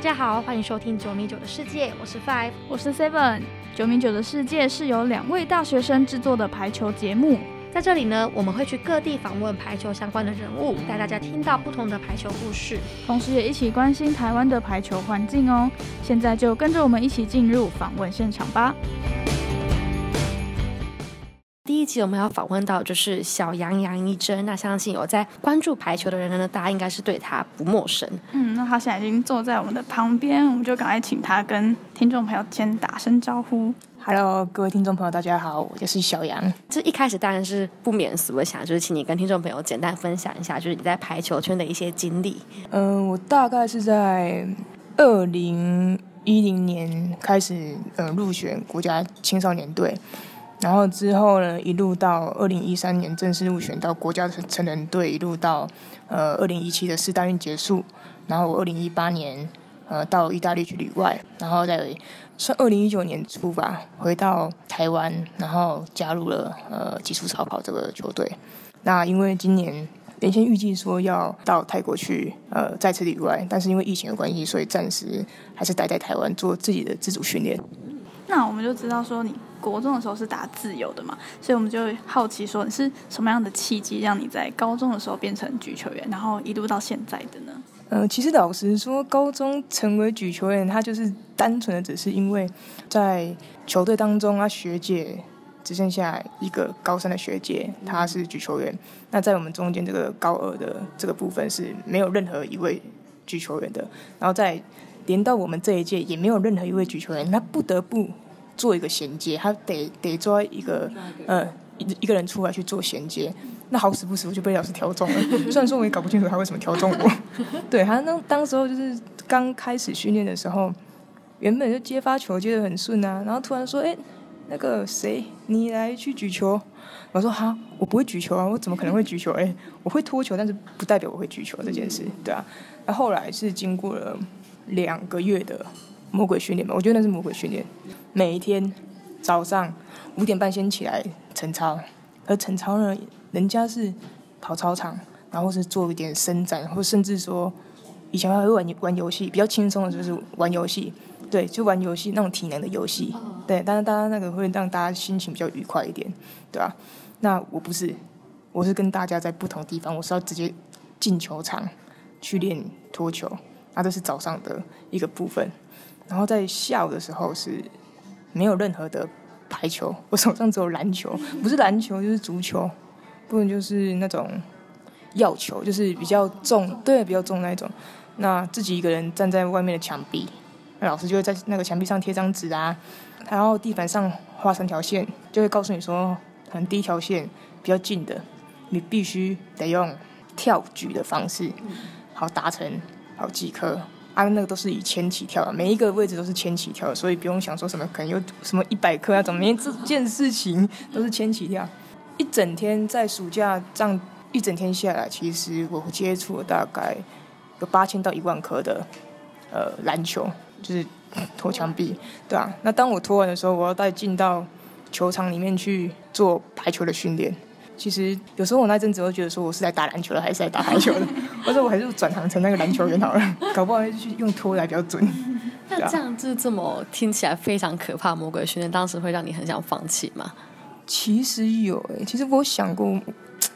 大家好，欢迎收听九米九的世界，我是 Five， 我是 Seven。九米九的世界是由2位大学生制作的排球节目，在这里呢，我们会去各地访问排球相关的人物，带大家听到不同的排球故事，同时也一起关心台湾的排球环境哦。现在就跟着我们一起进入访问现场吧。第一集我们要访问到就是小杨杨一真，那相信有在关注排球的人呢，大家应该是对他不陌生。那他现在已经坐在我们的旁边，我们就赶快请他跟听众朋友先打声招呼。Hello， 各位听众朋友，大家好，我就是小杨。这一开始当然是不免俗的想，就是请你跟听众朋友简单分享一下，就是你在排球圈的一些经历。我大概是在2010年开始入选国家青少年队，然后之后呢，一路到2013年正式入选到国家成人队，一路到2017的世大运结束，然后我2018年。到意大利去旅外，然后再算2019年初吧，回到台湾，然后加入了极速超跑这个球队。那因为今年原先预计说要到泰国去再次旅外，但是因为疫情的关系，所以暂时还是待在台湾做自己的自主训练。那我们就知道说你国中的时候是打自由的嘛，所以我们就好奇说你是什么样的契机让你在高中的时候变成举球员，然后一路到现在的呢？其实老实说，高中成为举球员，他就是单纯的只是因为在球队当中，学姐只剩下一个高3的学姐，她是举球员。那在我们中间这个高2的这个部分是没有任何一位举球员的，然后再连到我们这一届也没有任何一位举球员，他不得不做一个衔接，他得抓一个一个人出来去做衔接。那好死不死我就被老师挑中了，虽然说我也搞不清楚他为什么挑中我。对，他当时候就是刚开始训练的时候，原本就接发球接得很顺啊，然后突然说那个谁你来去举球，我说哈，我不会举球啊，我怎么可能会举球？我会拖球，但是不代表我会举球这件事。对啊，那后来是经过了2个月的魔鬼训练吧，我觉得那是魔鬼训练，每一天早上5点半先起来晨操，而晨操呢，人家是跑操场，然后是做一点伸展，或甚至说以前还会玩游戏，比较轻松的就是玩游戏，对，就玩游戏那种体能的游戏，对，但是大家那个会让大家心情比较愉快一点，对吧？那我不是，我是跟大家在不同地方，我是要直接进球场去练脱球，那这是早上的一个部分，然后在下午的时候是没有任何的排球，我手上只有篮球，不是篮球就是足球。不然就是那种药球，就是比较重，对，比较重那一种。那自己一个人站在外面的墙壁，那老师就会在那个墙壁上贴张纸啊，然后地板上画3条线，就会告诉你说，可能第1条线比较近的，你必须得用跳举的方式，好达成好几颗。那个都是以千起跳的，每一个位置都是千起跳的，所以不用想说什么可能有什么100颗那种，每这件事情都是千起跳。一整天在暑假这样一整天下来，其实我接触了大概有8000到10000颗的篮球，就是拖墙壁，对啊。那当我拖完的时候，我要带进到球场里面去做排球的训练。其实有时候我那阵子会觉得说，我是在打篮球的还是在打排球的？我说我还是转行成那个篮球员好了，搞不好去用拖来比较准。那这样子这么听起来非常可怕，魔鬼训练当时会让你很想放弃吗？其实有其实我想过，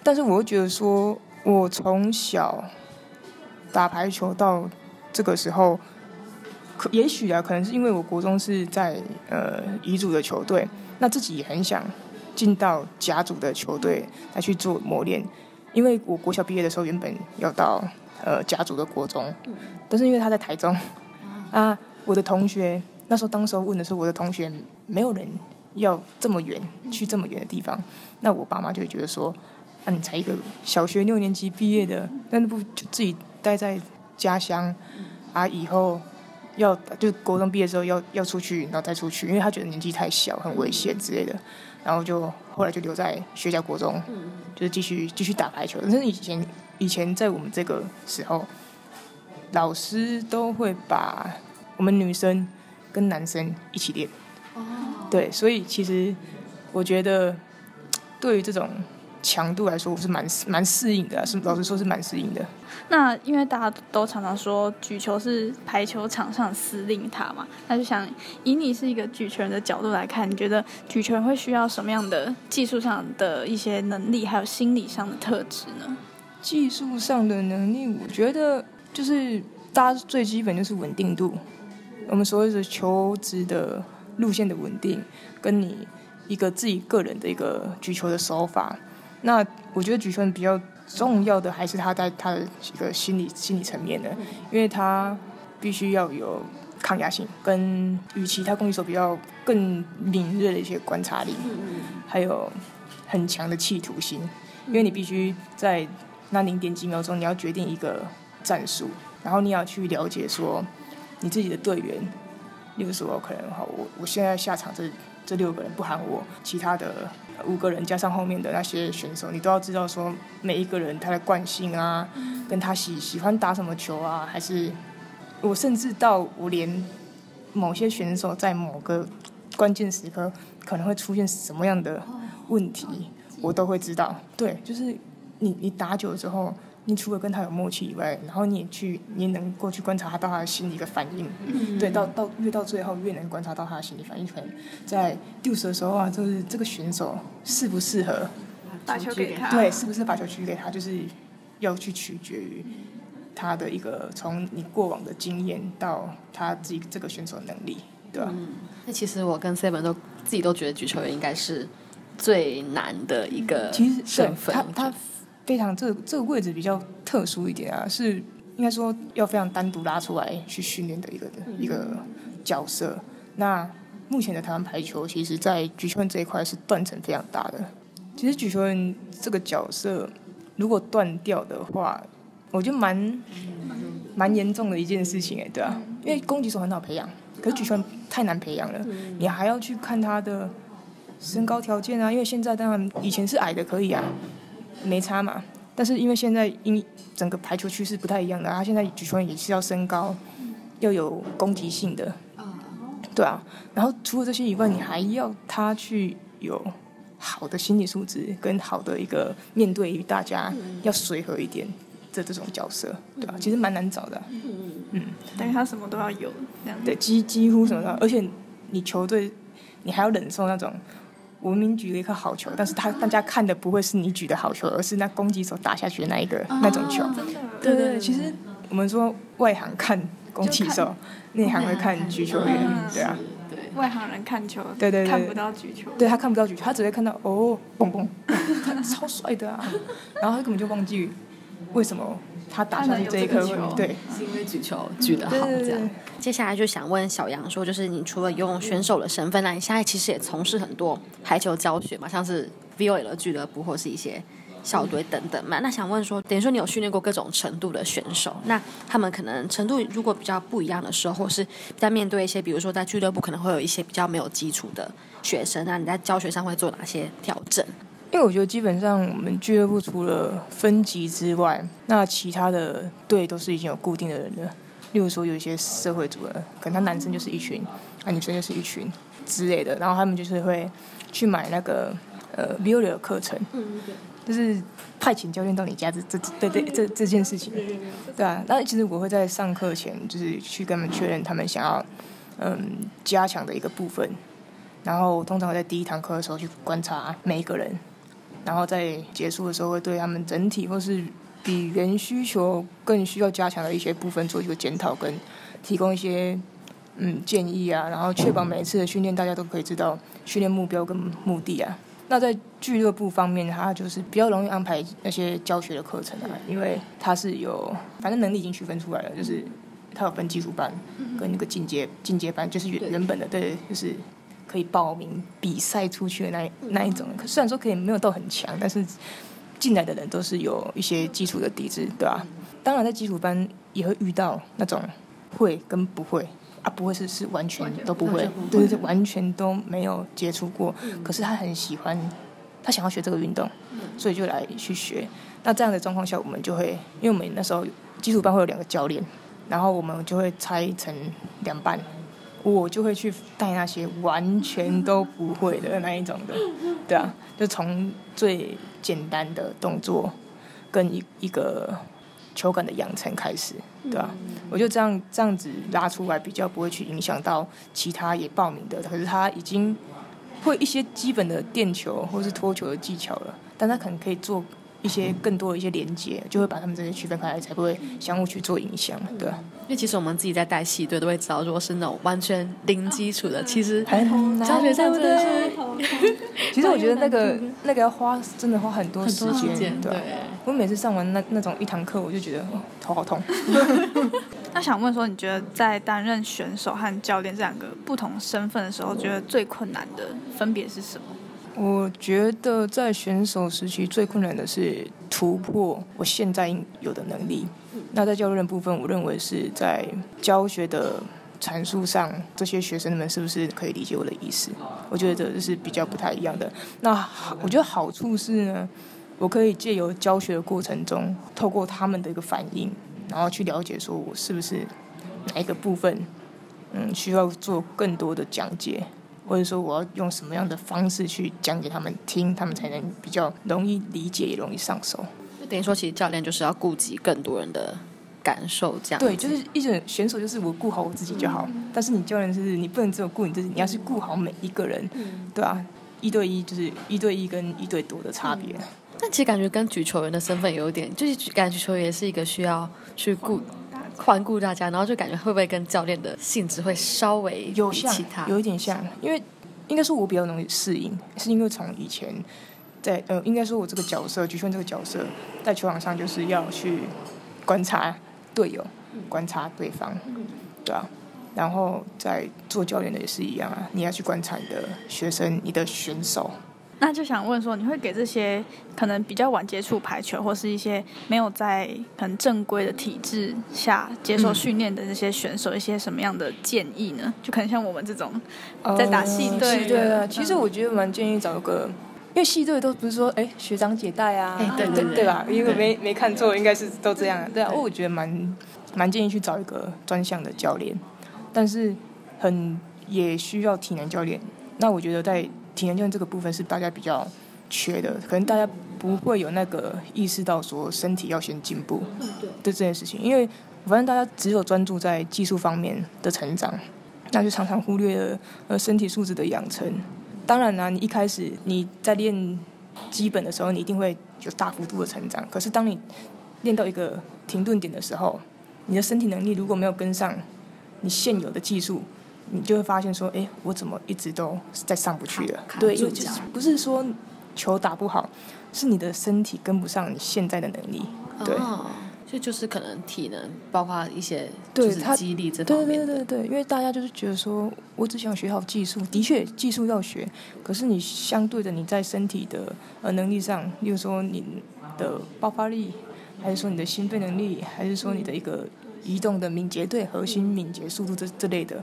但是我觉得说，我从小打排球到这个时候，也许可能是因为我国中是在乙组的球队，那自己也很想进到甲组的球队来去做磨练，因为我国小毕业的时候原本要到甲组的国中，但是因为他在台中啊，我的同学那时候当时候问的是我的同学没有人。要这么远去这么远的地方，那我爸妈就会觉得说，你才一个小学6年级毕业的，那不就自己待在家乡啊？以后要就国中毕业之后要出去，然后再出去，因为他觉得年纪太小，很危险之类的。然后就后来就留在学甲国中，就是继续打排球。但是以前在我们这个时候，老师都会把我们女生跟男生一起练。对，所以其实我觉得对于这种强度来说，我是蛮适应的啊，老实说是蛮适应的。那因为大家都常常说举球是排球场上司令塔嘛，那就想以你是一个举球人的角度来看，你觉得举球人会需要什么样的技术上的一些能力，还有心理上的特质呢？技术上的能力，我觉得就是大家最基本就是稳定度，我们所谓的球质的路线的稳定，跟你一个自己个人的一个举球的手法。那我觉得举球人比较重要的还是他在他的一个心理层面的，因为他必须要有抗压性，跟与其他攻击手比较更敏锐的一些观察力，还有很强的企图心，因为你必须在那0.几秒钟你要决定一个战术，然后你要去了解说你自己的队员，例如说可能好，我现在下场这6个人不含我，其他的5个人加上后面的那些选手，你都要知道说每一个人他的惯性啊，跟他喜欢打什么球啊，还是我甚至到我连某些选手在某个关键时刻可能会出现什么样的问题，我都会知道。对，就是你打久之后，你除了跟他有默契以外，然后你也能够去观察他到他的心理的反应，对，到越到最后越能观察到他的心理反应。可能在 deuce 的时候啊，就是这个选手适不适合把球给他，对，是不是把球取给他，就是要去取决于他的一个从你过往的经验到他自己这个选手的能力，对吧？那其实我跟 Seven 自己都觉得举球员应该是最难的一个身份，他非常这个位置比较特殊一点啊，是应该说要非常单独拉出来去训练的一个角色。那目前的台湾排球，其实在举球员这一块是断层非常大的。其实举球员这个角色如果断掉的话，我觉得蛮严重的一件事情欸，对啊，因为攻击手很好培养，可是举球员太难培养了，你还要去看他的身高条件啊，因为现在当然以前是矮的可以啊，没差嘛，但是因为现在整个排球趋势不太一样的，他现在举球员也是要身高，要有攻击性的，对啊。然后除了这些以外，你还要他去有好的心理素质，跟好的一个面对于大家要随和一点的这种角色，对啊，其实蛮难找的啊，但是他什么都要有，这样对，几乎什么都要，而且你球队你还要忍受那种。我明明举了一颗好球，但是大家看的不会是你举的好球，而是那攻击手打下去的那一个那种球。对对，其实我们说外行看攻击手，内行会看举球员，对啊。对，外行人看球，对，看不到举球。对，他看不到举球，他只会看到哦，蹦蹦，超帅的啊！然后他根本就忘记为什么他打下去这一颗球，对，是因为举球举得好这样。接下来就想问小杨说，就是你除了游泳选手的身份，你现在其实也从事很多排球教学嘛，像是 VOL 俱乐部或是一些校队等等嘛。那想问说，等于说你有训练过各种程度的选手，那他们可能程度如果比较不一样的时候，或是在面对一些比如说在俱乐部可能会有一些比较没有基础的学生，那你在教学上会做哪些调整？因为我觉得基本上我们俱乐部除了分级之外，那其他的队都是已经有固定的人了。例如说有一些社会主任，可能他男生就是一群，女生就是一群之类的，然后他们就是会去买那个VOL 的课程，就是派遣教练到你家这件事情，对啊。那其实我会在上课前就是去跟他们确认他们想要加强的一个部分，然后我通常会在第一堂课的时候去观察每一个人，然后在结束的时候会对他们整体或是比原需求更需要加强的一些部分做一个检讨，跟提供一些建议啊，然后确保每一次的训练大家都可以知道训练目标跟目的啊。那在俱乐部方面，它就是比较容易安排那些教学的课程啊，因为它是有反正能力已经区分出来了，就是它有分基础班跟那个进阶班，就是原本的，对，就是可以报名比赛出去的那一种，虽然说可以没有到很强，但是进来的人都是有一些基础的底子，对吧？当然在基础班也会遇到那种会跟不会啊，不会是完全都不会，对，是完全都没有接触过，可是他很喜欢，他想要学这个运动，所以就来去学。那这样的状况下，我们就会，因为我们那时候基础班会有2个教练，然后我们就会拆成2班，我就会去带那些完全都不会的那一种的，对啊，就从最简单的动作跟一个球感的养成开始，对吧？我就这样子拉出来，比较不会去影响到其他也报名的。可是他已经会一些基本的垫球或是脱球的技巧了，但他可能可以做一些更多的一些连接，就会把他们这些区分开来，才不会相互去做影响，对吧？因为其实我们自己在带戏队都会知道，如果是那种完全零基础的，其实教学上真的是其实我觉得那个要花很多时间，对。我每次上完那种一堂课，我就觉得头好痛。那想问说，你觉得在担任选手和教练这两个不同身份的时候，觉得最困难的分别是什么？我觉得在选手时期最困难的是突破我现在有的能力。那在教练的部分，我认为是在教学的阐述上，这些学生们是不是可以理解我的意思？我觉得这是比较不太一样的。那我觉得好处是呢，我可以借由教学的过程中，透过他们的一个反应，然后去了解说我是不是哪一个部分，需要做更多的讲解，或者说我要用什么样的方式去讲给他们听，他们才能比较容易理解，也容易上手。等于说，其实教练就是要顾及更多人的感受，这样对，就是一种选手就是我顾好我自己就好，但是你教练就是你不能只有顾你自己，你要去顾好每一个人，对啊，一对一就是一对一跟一对多的差别。但其实感觉跟举球员的身份有点，就是感觉举球员也是一个需要去环顾大家，然后就感觉会不会跟教练的性质会稍微有其他有一点像，因为应该说我比较容易适应，是因为从以前在应该说我这个角色举球员这个角色在球场上就是要去观察队友，观察对方，对啊，然后在做教练的也是一样啊，你要去观察你的学生，你的选手。那就想问说，你会给这些可能比较晚接触排球或是一些没有在可能正规的体制下接受训练的这些选手一些什么样的建议呢？就可能像我们这种在打系队的，其实我觉得蛮建议找一个，因为系队都不是说学长姐带啊，对吧？因为没看错，应该是都这样啊，对啊。我觉得蛮建议去找一个专项的教练，但是也需要体能教练。那我觉得在体能教练这个部分是大家比较缺的，可能大家不会有那个意识到说身体要先进步对这件事情，因为我发现大家只有专注在技术方面的成长，那就常常忽略了身体素质的养成。当然啦，你一开始你在练基本的时候，你一定会有大幅度的成长，可是当你练到一个停顿点的时候，你的身体能力如果没有跟上你现有的技术，你就会发现说，我怎么一直都在上不去了？对，因为就是不是说球打不好，是你的身体跟不上你现在的能力。对，所以就是可能体能，包括一些就是肌力这方面的。对，因为大家就是觉得说，我只想学好技术，的确技术要学，可是你相对的你在身体的能力上，例如说你的爆发力，还是说你的心肺能力，还是说你的一个移动的敏捷对核心敏捷速度这类的。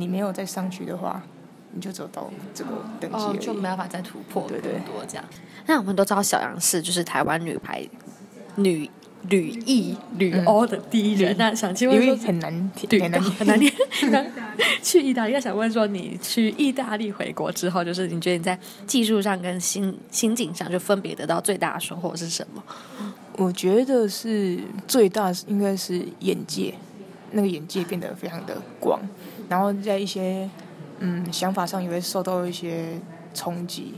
你没有再上去的话，你就走到这个等级而已，就没办法再突破更多这样。那我们都知道小杨是就是台湾女排女旅欧的第一人，那想请问说很难念去意大利，那想问说你去意大利回国之后，就是你觉得你在技术上跟心境上就分别得到最大的收获是什么？我觉得是最大应该是眼界，那个眼界变得非常的广，然后在一些想法上也会受到一些冲击，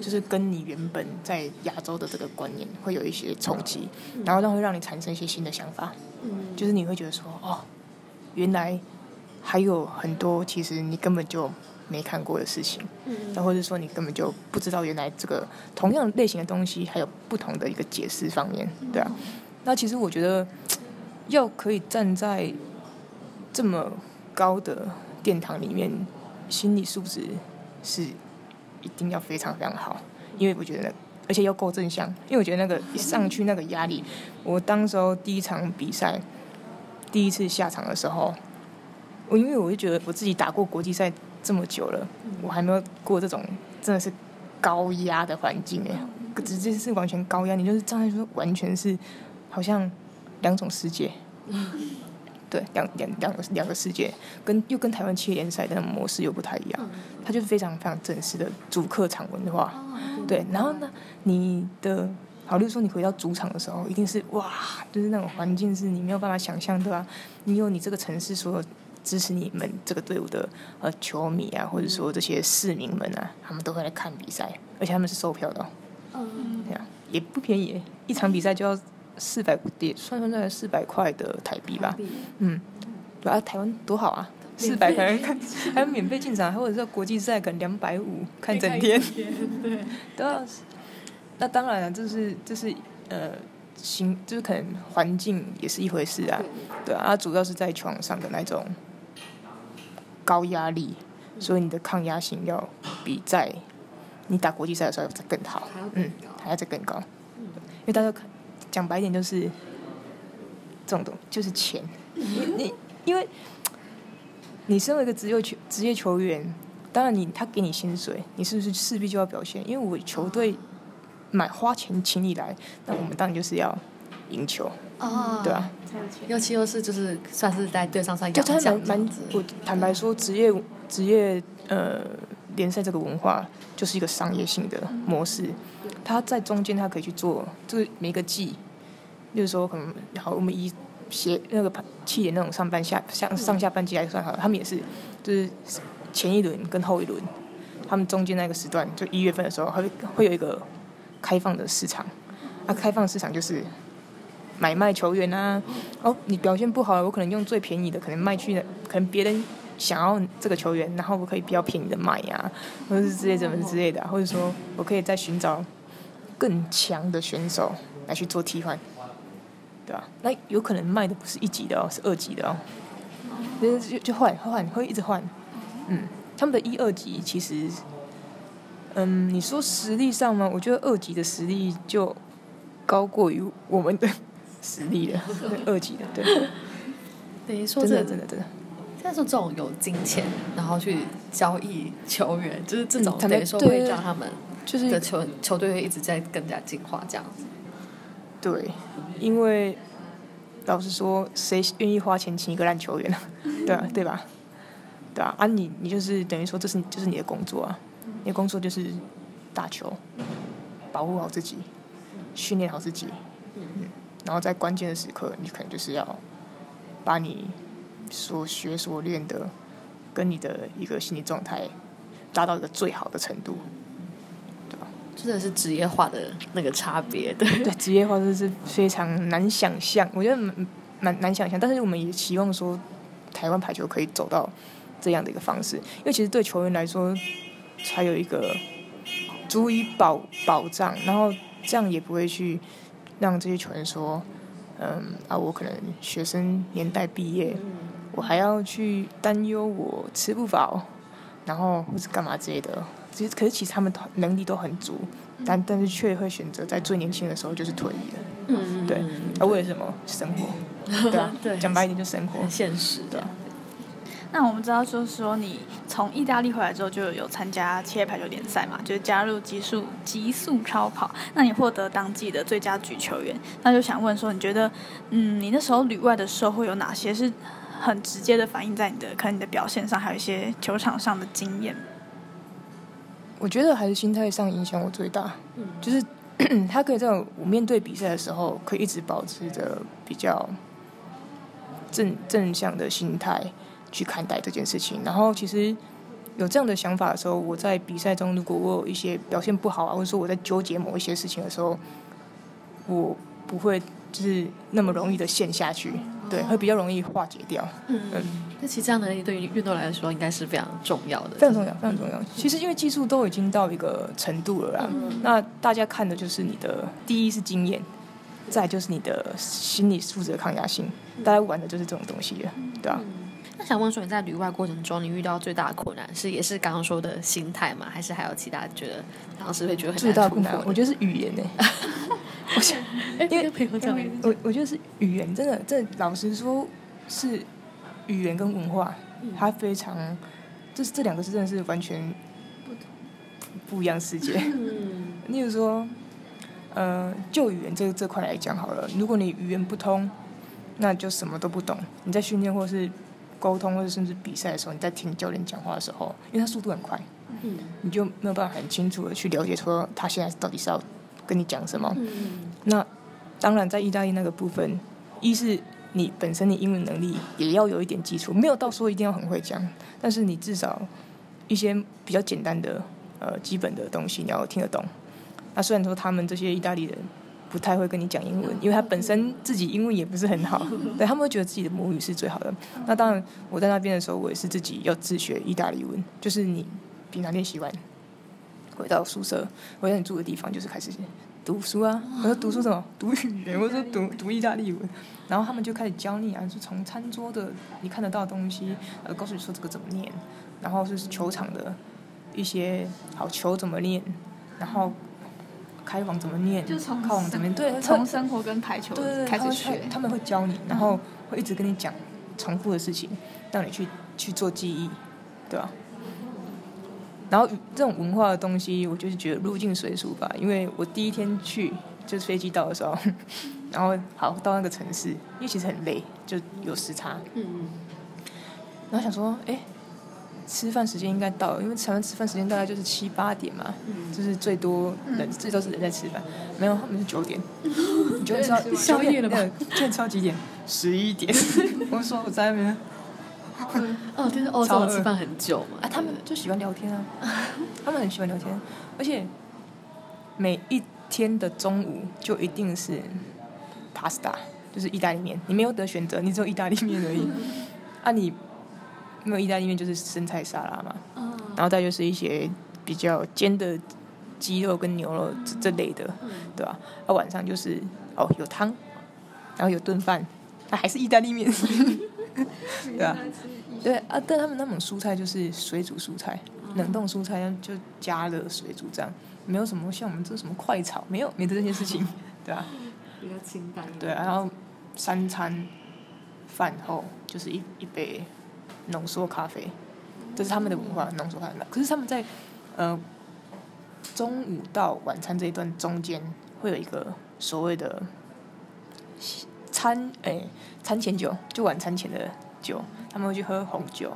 就是跟你原本在亚洲的这个观念会有一些冲击，然后会让你产生一些新的想法，就是你会觉得说原来还有很多其实你根本就没看过的事情，然后或者说你根本就不知道原来这个同样类型的东西还有不同的一个解释方面，对啊。那其实我觉得要可以站在这么高的殿堂里面，心理素质是一定要非常非常好，因为我觉得而且要够正向，因为我觉得那个一上去那个压力，我当时候第一场比赛第一次下场的时候，因为我就觉得我自己打过国际赛这么久了，我还没有过这种真的是高压的环境，直接是完全高压，你就是站在说完全是好像两种世界，对，两个世界，又跟台湾企业联赛的模式又不太一样，它就是非常非常正式的主客场文化，对，然后呢，你的好，例如说你回到主场的时候，一定是哇，就是那种环境是你没有办法想象的啊，你有你这个城市所有支持你们这个队伍的球迷啊，或者说这些市民们啊，他们都会来看比赛，而且他们是售票的、哦，嗯，对啊，也不便宜，一场比赛就要400，也算400块的台币吧，嗯，对啊，台湾多好啊。400块看，还有免费进场，或者是国际赛可能250看整天，对，都要。那当然了，这是就是可能环境也是一回事啊，对啊，主要是在球场上的那种高压力，所以你的抗压性要比在你打国际赛的时候再更好，嗯，还要再更高，因为大家讲白一点就是这种东西就是钱，你因为。你身为一个职业球员，当然他给你薪水，你是不是势必就要表现？因为我球队花钱请你来，那我们当然就是要赢球，哦、对啊，尤其又是就是算是在队上算洋将这样子。我坦白说，职业联赛这个文化就是一个商业性的模式，他在中间他可以去做，就是每个季，例如说可能好，我们以。那个企业那种上下半季来算好了，他们也是，就是前一轮跟后一轮，他们中间那个时段，就1月份的时候，会有一个开放的市场，啊，开放市场就是买卖球员啊，哦，你表现不好了，我可能用最便宜的，可能卖去，可能别人想要这个球员，然后我可以比较便宜的卖啊，或者是之类的、啊，或者说我可以再寻找更强的选手来去做替换。对吧？那有可能卖的不是1级的哦，是2级的哦，就换，会一直换。嗯，他们的1、2级其实，嗯，你说实力上吗？我觉得2级的实力就高过于我们的实力了。2级的，对。等于说真的。但是这种有金钱然后去交易球员，就是这种等于说会让他们就是的球队会一直在更加进化这样子。对，因为老实说，谁愿意花钱请一个烂球员啊？对啊，对吧？对啊，啊你就是等于说，这是你的工作啊，你的工作就是打球，保护好自己，训练好自己，嗯，然后在关键的时刻，你可能就是要把你所学所练的跟你的一个心理状态达到一个最好的程度。真的是职业化的那个差别，对，职业化就是非常难想象，我觉得蛮难想象，但是我们也期望说，台湾排球可以走到这样的一个方式，因为其实对球员来说，才有一个足以保障，然后这样也不会去让这些球员说，嗯啊，我可能学生年代毕业，我还要去担忧我吃不饱，然后或是干嘛之类的。可是其实他们能力都很足，但是却会选择在最年轻的时候就是退役了。嗯，对。啊，为了什么？生活。对啊，讲白一点就生活。很现实的。那我们知道就是说，你从意大利回来之后就有参加企业排球联赛嘛，就是加入极速超跑，那你获得当季的最佳举球员。那就想问说，你觉得，你那时候旅外的时候会有哪些是很直接的反映在你的表现上，还有一些球场上的经验？我觉得还是心态上影响我最大，就是他可以在我面对比赛的时候，可以一直保持着比较正向的心态去看待这件事情。然后其实有这样的想法的时候，我在比赛中如果我有一些表现不好啊，或者说我在纠结某一些事情的时候，我不会就是那么容易的陷下去，对，会比较容易化解掉。那其实这样能力对于运动来说应该是非常重要的，非常重要。其实因为技术都已经到一个程度了啦，那大家看的就是你的第一是经验，再就是你的心理素质的抗压性，大家玩的就是这种东西了，对啊。那想问说你在旅外过程中，你遇到最大的困难也是刚刚说的心态吗？还是还有其他觉得当时会觉得很难突破的？最大困难我觉得是语言我想，因为我觉得是语言，真的老实说是语言跟文化，它非常，就是这两个字真的是完全不一样世界。例如说，就语言这块来讲好了，如果你语言不通，那就什么都不懂。你在训练或是沟通或者甚至比赛的时候，你在听教练讲话的时候，因为他速度很快，你就没有办法很清楚的去了解说他现在到底是要跟你讲什么。那当然在意大利那个部分，一是你本身的英文能力也要有一点基础，没有到说一定要很会讲，但是你至少一些比较简单的基本的东西你要听得懂。那虽然说他们这些意大利人不太会跟你讲英文，因为他本身自己英文也不是很好，对，他们会觉得自己的母语是最好的。那当然我在那边的时候我也是自己要自学意大利文，就是你平常练习完回到宿舍，回到你住的地方，就是开始读书啊。我说读书什么？读语言，我说读意大利文。然后他们就开始教你啊，就从餐桌的你看得到的东西，告诉你说这个怎么念，然后就是球场的一些好球怎么念，然后开网怎么念，就从靠网怎么念，对，从生活跟排球开始学。他们会教你，然后会一直跟你讲重复的事情，让你去做记忆，对吧？然后这种文化的东西我就是觉得入境随俗吧，因为我第一天去就是飞机到的时候，然后好到那个城市，因为其实很累，就有时差，然后想说哎，吃饭时间应该到了，因为台湾吃饭时间大概就是7-8点嘛，就是最多人，最多是人在吃饭，没有，他们是9点，你就知道宵夜了吧？现在超几点？11点。我说我在那边。哦，就是欧洲吃饭很久嘛，他们就喜欢聊天啊，他们很喜欢聊天，而且每一天的中午就一定是 pasta， 就是意大利面，你没有得选择，你只有意大利面而已。啊，你没有意大利面就是生菜沙拉嘛，然后再就是一些比较煎的鸡肉跟牛肉这类的，对吧？啊，晚上就是哦有汤，然后有炖饭，那还是意大利面。对啊，对啊，但他们那种蔬菜就是水煮蔬菜，冷冻蔬菜就加了水煮这样，没有什么像我们这什么快炒，没有这些事情，对啊，比较清淡。对啊，然后三餐饭后就是一杯浓缩咖啡，这是他们的文化，浓缩咖啡。可是他们在中午到晚餐这一段中间会有一个所谓的餐前酒，就晚餐前的酒，他们会去喝红酒，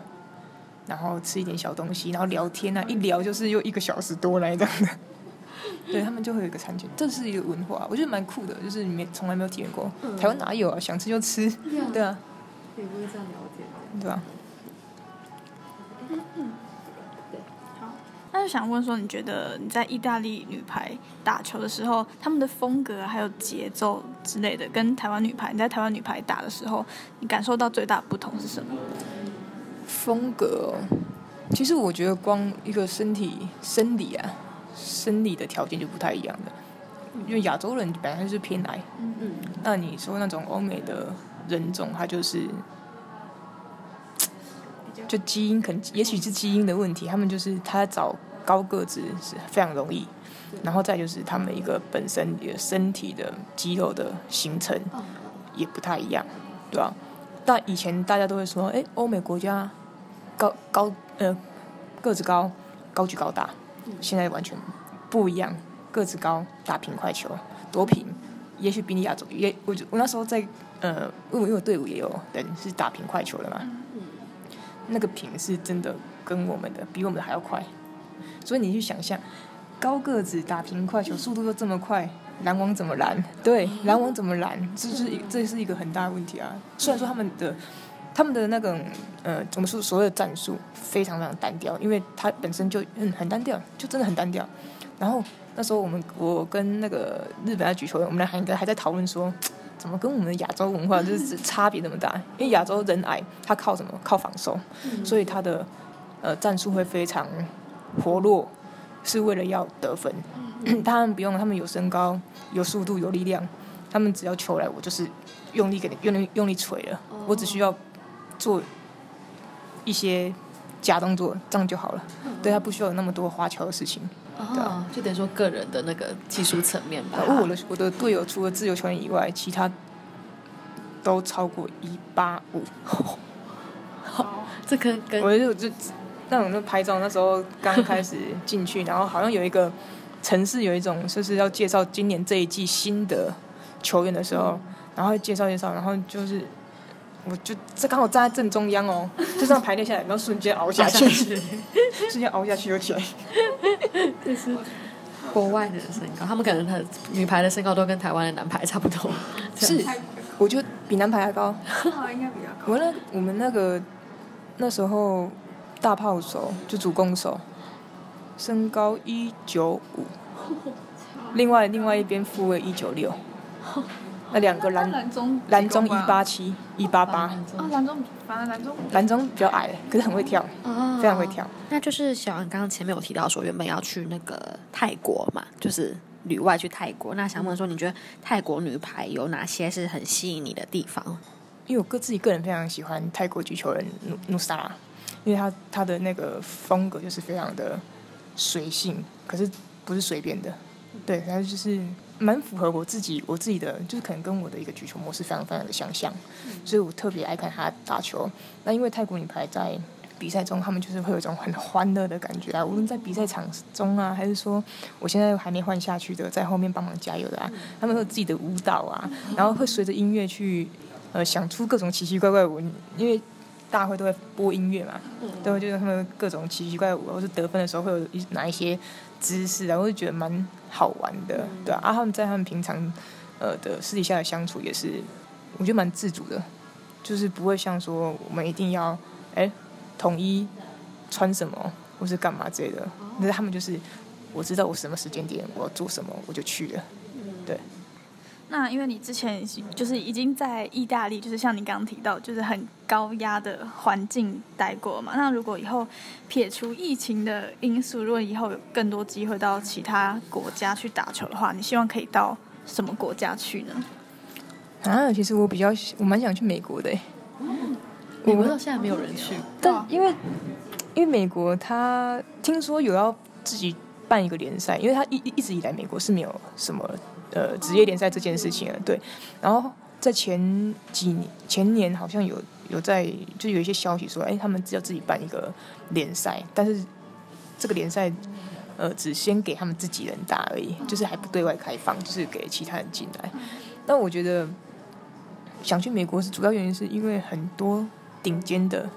然后吃一点小东西，然后聊天啊，一聊就是又1个小时多来这样的。对，他们就会有一个餐前，这是一个文化，我觉得蛮酷的，就是你从来没有体验过，台湾哪有啊？想吃就吃，对啊，也不会这样聊天，对吧？对，好，那就想问说，你觉得你在意大利女排打球的时候，他们的风格还有节奏之类的，跟台湾女排，你在台湾女排打的时候，你感受到最大的不同是什么？风格，其实我觉得光一个生理的条件就不太一样的，因为亚洲人本来就是偏矮，那你说那种欧美的人种，他就是。就基因可能，也许是基因的问题，他们就是他找高个子是非常容易，然后再就是他们一个本身的身体的肌肉的形成也不太一样，对吧？但以前大家都会说，哎，欧美国家个子高，高举高打，现在完全不一样，个子高打平快球，多平，也许比你亚洲，我那时候在因为我队伍也有人是打平快球的嘛。那个平是真的跟我们的比我们的还要快，所以你去想象高个子打平快球速度都这么快，拦网怎么拦？对，拦网怎么拦？这是一个很大的问题啊！虽然说他们的那种我们所谓的战术非常非常单调，因为它本身就很单调，就真的很单调。然后那时候我跟那个日本的举球员，我们还在讨论说。怎么跟我们亚洲文化就是差别那么大？因为亚洲人矮，他靠什么？靠防守，所以他的战术会非常活络，是为了要得分。他们不用，他们有身高、有速度、有力量，他们只要球来，我就是用力给你用力捶了，我只需要做一些假动作，这样就好了。对，他不需要有那么多花俏的事情。哦，就等于说个人的那个技术层面吧。我的队友除了自由球员以外，其他都超过185。这个跟我就那种就拍照，那时候刚开始进去，然后好像有一个城市有一种就是要介绍今年这一季新的球员的时候，然后介绍，然后就是我就刚好站在正中央哦，就这样排列下来，然后瞬间熬下去。瞬间熬下去有钱。这是国外的身高，他们可能他女排的身高都跟台湾的男排差不多。是，我觉得比男排还高。应该比较高。我们那时候大炮手就主攻手，身高195，另外一边副卫196，那两个蓝中187、188。哦，蓝中反正蓝中比较矮，可是很会跳，非常会跳。那就是小杨刚刚前面有提到说，原本要去那个泰国嘛，就是旅外去泰国。那想问说，你觉得泰国女排有哪些是很吸引你的地方？因为我自己个人非常喜欢泰国举球人努萨拉，因为他的那个风格就是非常的随性，可是不是随便的，对，他就是蛮符合我自己的，就是可能跟我的一个举球模式非常非常的相像，所以我特别爱看他打球。那因为泰国女排在比赛中，他们就是会有一种很欢乐的感觉啊，无论在比赛场中啊，还是说我现在还没换下去的，在后面帮忙加油的啊，他们会有自己的舞蹈啊，然后会随着音乐去想出各种奇奇怪怪舞，因为大会都会播音乐嘛，都会就是他们各种奇奇怪怪舞，或是得分的时候会有哪一些姿势，然后就觉得蛮好玩的，对啊。啊，他们在他们平常的私底下的相处也是，我觉得蛮自主的，就是不会像说我们一定要统一穿什么或是干嘛之类的，但是他们就是我知道我什么时间点我要做什么我就去了，对。那因为你之前就是已经在意大利，就是像你刚刚提到，就是很高压的环境待过嘛。那如果以后撇除疫情的因素，如果以后有更多机会到其他国家去打球的话，你希望可以到什么国家去呢？其实我蛮想去美国的耶。美国到现在没有人去，但因为美国他听说有要自己办一个联赛，因为他一直以来美国是没有什么职业联赛这件事情了，对。然后在前年好像有在就有一些消息说，他们只要自己办一个联赛，但是这个联赛只先给他们自己人打而已，就是还不对外开放，就是给其他人进来。但我觉得想去美国是主要原因是因为很多顶尖的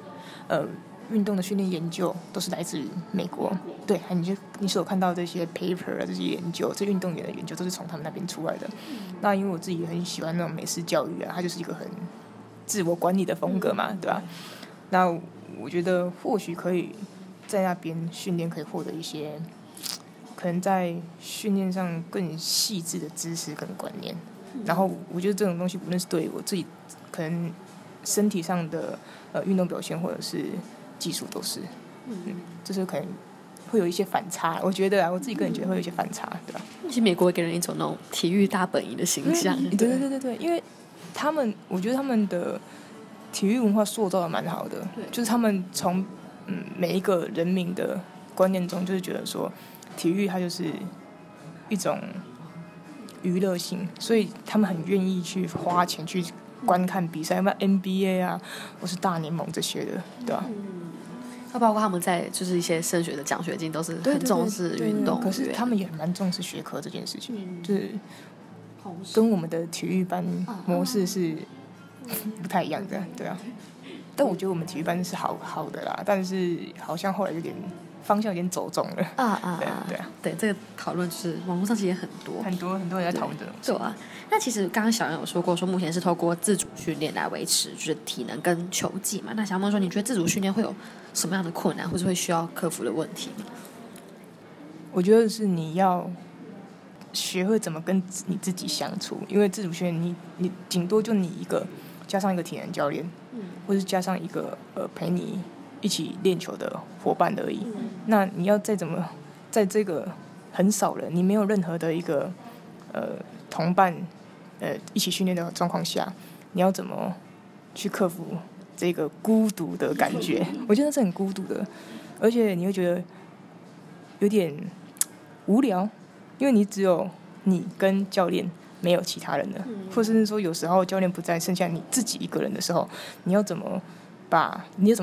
运动的训练研究都是来自于美国，对，你所看到这些 paper 啊，这些研究，这运动员的研究都是从他们那边出来的。那因为我自己也很喜欢那种美式教育啊，它就是一个很自我管理的风格嘛，对吧？那我觉得或许可以在那边训练，可以获得一些可能在训练上更细致的知识跟观念。然后我觉得这种东西，无论是对我自己可能身体上的运动表现，或者是技术都是，就是可能会有一些反差，我觉得我自己个人觉得会有一些反差，对吧？其实美国给人一种那种体育大本营的形象，对，因为他们，我觉得他们的体育文化塑造的蛮好的，就是他们从每一个人民的观念中，就是觉得说体育它就是一种娱乐性，所以他们很愿意去花钱去观看比赛，像 NBA 啊，或是大联盟这些的，对吧？包括他们在就是一些升学的奖学金都是很重视运动，可是他们也蛮重视学科这件事情，就是跟我们的体育班模式是不太一样的，对啊。但我觉得我们体育班是好的啦，但是好像后来有点方向有点走中了对，这个讨论就是网络上其实也很多人在讨论这种事，对啊。那其实刚刚小杨有说过，说目前是透过自主训练来维持就是体能跟球技嘛。那小杨说，你觉得自主训练会有什么样的困难，或是会需要克服的问题吗？我觉得是你要学会怎么跟你自己相处，因为自主训练你顶多就你一个，加上一个体能教练，或是加上一个陪你一起练球的伙伴而已。那你要再怎么在这个很少人，你没有任何的一个同伴一起训练的状况下，你要怎么去克服这个孤独的感觉？我觉得是很孤独的，而且你会觉得有点无聊，因为你只有你跟教练，没有其他人了，或者是说有时候教练不在，剩下你自己一个人的时候，你要怎么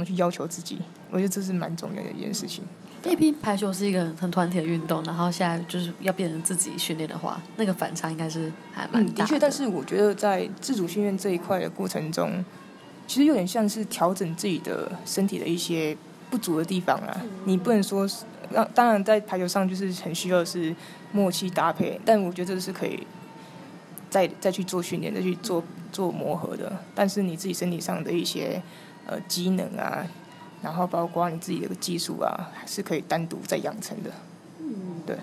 去要求自己？我觉得这是蛮重要的一件事情。因为排球是一个很团体的运动，然后现在就是要变成自己训练的话，那个反差应该是还蛮大的。的确，但是我觉得在自主训练这一块的过程中，其实有点像是调整自己的身体的一些不足的地方啦，你不能说当然在排球上就是很需要的是默契搭配，但我觉得这是可以再去做训练，再去做磨合的。但是你自己身体上的一些机能啊，然后包括你自己的技术啊，是可以单独再养成的。对。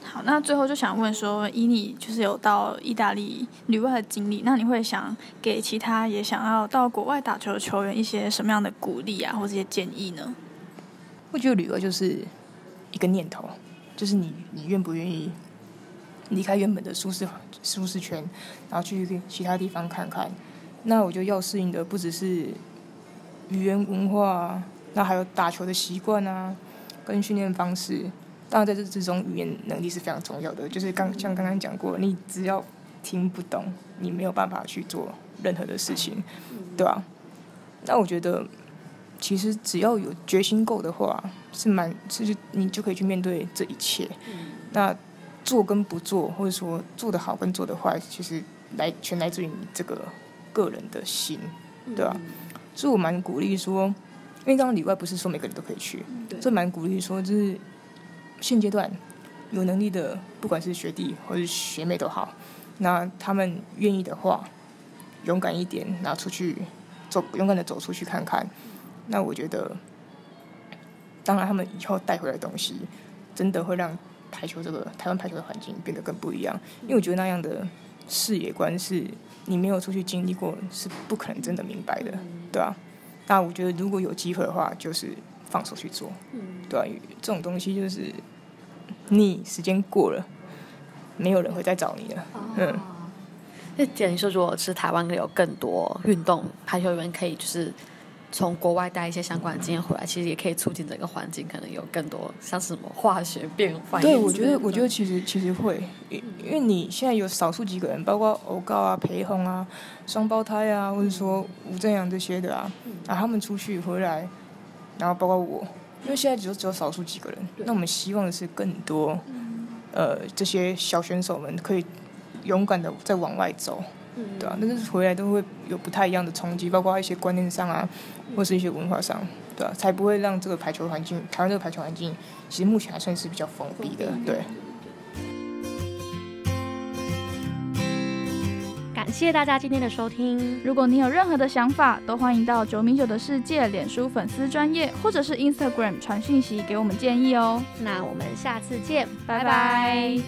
好，那最后就想问说，以你就是有到意大利旅外的经历，那你会想给其他也想要到国外打球的球员一些什么样的鼓励啊，或者一些建议呢？我觉得旅外就是一个念头，就是你愿不愿意离开原本的舒适圈，然后去其他地方看看。那我觉得要适应的不只是语言文化啊，那还有打球的习惯啊，跟训练方式。当然在这之中语言能力是非常重要的，就是像刚刚讲过，你只要听不懂你没有办法去做任何的事情，对吧？那我觉得其实只要有决心够的话，你就可以去面对这一切。那做跟不做，或者说做得好跟做得坏，其实全来自于你这个个人的心，对吧？所以我蛮鼓励说，因为当然里外不是说每个人都可以去，所以蛮鼓励说就是现阶段有能力的，不管是学弟或是学妹都好，那他们愿意的话，勇敢一点，拿出去勇敢的走出去看看。那我觉得，当然他们以后带回来的东西，真的会让台湾排球的环境变得更不一样。因为我觉得那样的视野观是你没有出去经历过，是不可能真的明白的，对吧？那我觉得如果有机会的话，就是放手去做，对啊，这种东西就是你时间过了，没有人会再找你了。那等于说，如果是台湾有更多运动排球员可以就是从国外带一些相关的经验回来，其实也可以促进整个环境可能有更多像是什么化学变化。对，我觉得其实会，因为你现在有少数几个人，包括欧高啊、裴宏啊、双胞胎啊，或者说吴正阳这些的啊，他们出去回来。然后包括我，因为现在只有少数几个人，那我们希望的是更多，这些小选手们可以勇敢的再往外走，对啊，但是回来都会有不太一样的冲击，包括一些观念上啊，或是一些文化上，对啊，才不会让这个排球环境，台湾这个排球环境，其实目前还算是比较封闭的，对。感谢大家今天的收听，如果你有任何的想法，都欢迎到9米9的世界脸书粉丝专页或者是 Instagram 传讯息给我们建议哦。那我们下次见，拜拜。